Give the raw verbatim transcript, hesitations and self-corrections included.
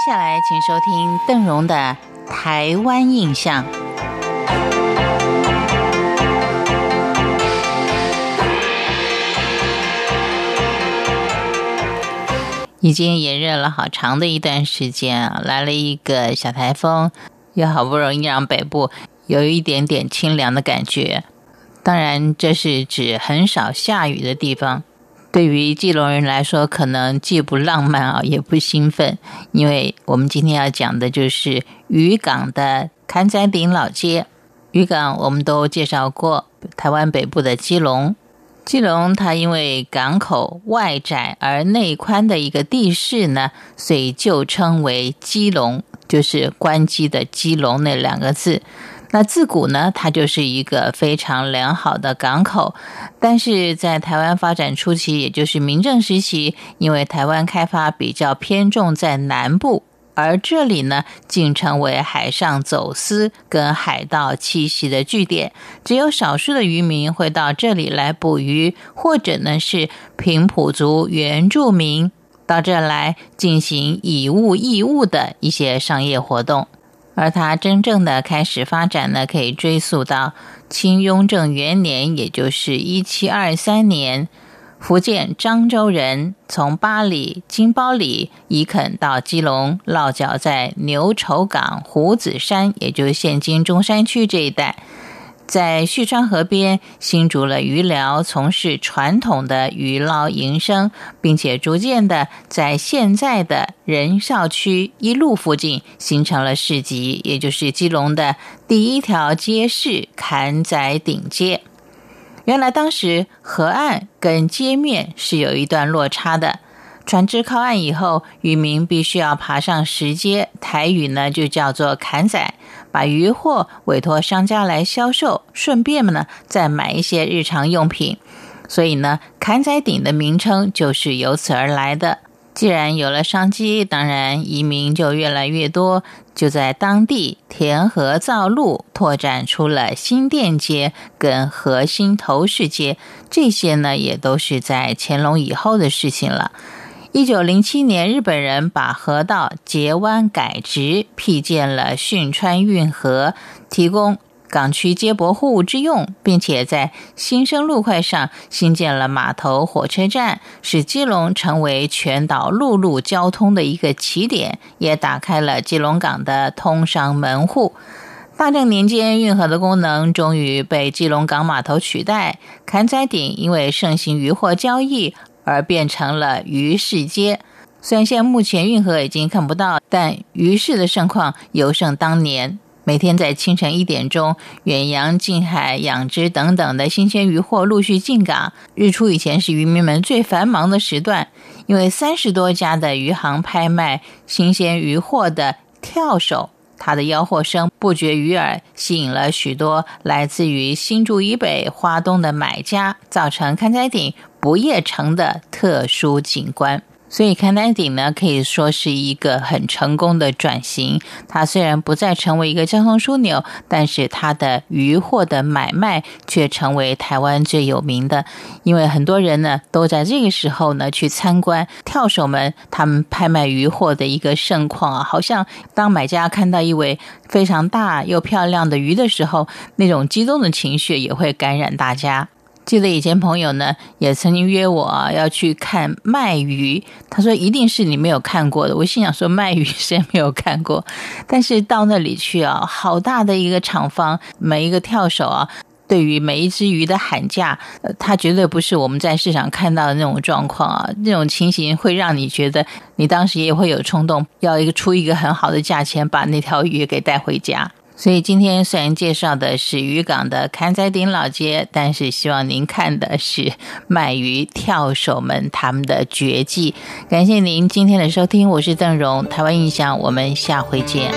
接下来请收听邓荣的台湾印象。已经炎热了好长的一段时间啊，来了一个小台风，又好不容易让北部有一点点清凉的感觉。当然这是指很少下雨的地方，对于基隆人来说可能既不浪漫啊，也不兴奋，因为我们今天要讲的就是渔港的崁仔顶老街。渔港我们都介绍过台湾北部的基隆，基隆它因为港口外窄而内宽的一个地势呢，所以就称为基隆，就是关基的基隆那两个字。那自古呢，它就是一个非常良好的港口，但是在台湾发展初期，也就是民政时期，因为台湾开发比较偏重在南部，而这里呢，竟成为海上走私跟海盗栖息的据点，只有少数的渔民会到这里来捕鱼，或者呢是平埔族原住民到这来进行以物易物的一些商业活动。而它真正的开始发展呢，可以追溯到清雍正元年，也就是一七二三年，福建漳州人从八里、金包里移垦到基隆，落脚在牛稠港、虎子山，也就是现今中山区这一带，在旭川河边新筑了渔寮，从事传统的渔捞营生，并且逐渐的在现在的仁孝区一路附近形成了市集，也就是基隆的第一条街市崁仔顶街。原来当时河岸跟街面是有一段落差的，船只靠岸以后，渔民必须要爬上石阶，台语呢就叫做崁仔，把渔获委托商家来销售，顺便呢再买一些日常用品，所以呢崁仔顶的名称就是由此而来的。既然有了商机，当然移民就越来越多，就在当地填河造路，拓展出了新店街跟核心头市街，这些呢也都是在乾隆以后的事情了。一九零七年，日本人把河道截弯改直，辟建了汛川运河，提供港区接驳货物之用，并且在新生路块上新建了码头、火车站，使基隆成为全岛陆路交通的一个起点，也打开了基隆港的通商门户。大正年间，运河的功能终于被基隆港码头取代，崁仔顶因为盛行渔货交易而变成了渔市街。虽然现在目前运河已经看不到，但渔市的盛况尤胜当年。每天在清晨一点钟，远洋、近海、养殖等等的新鲜渔获陆续进港。日出以前是渔民们最繁忙的时段，因为三十多家的渔行拍卖新鲜渔获的跳手，它的吆喝声不绝于耳，吸引了许多来自于新竹以北、花东的买家，造成崁仔顶不夜城的特殊景观。所以崁仔顶呢，可以说是一个很成功的转型。它虽然不再成为一个交通枢纽，但是它的渔获的买卖却成为台湾最有名的。因为很多人呢，都在这个时候呢去参观跳手们他们拍卖渔获的一个盛况啊。好像当买家看到一尾非常大又漂亮的鱼的时候，那种激动的情绪也会感染大家。记得以前朋友呢也曾经约我啊要去看卖鱼，他说一定是你没有看过的。我心想说卖鱼谁没有看过，但是到那里去啊，好大的一个厂房，每一个跳手啊对于每一只鱼的喊价，呃、它绝对不是我们在市场看到的那种状况啊。那种情形会让你觉得你当时也会有冲动要一个出一个很好的价钱把那条鱼给带回家。所以今天虽然介绍的是渔港的崁仔顶老街，但是希望您看的是卖鱼跳手们他们的绝技。感谢您今天的收听，我是邓荣，台湾印象，我们下回见。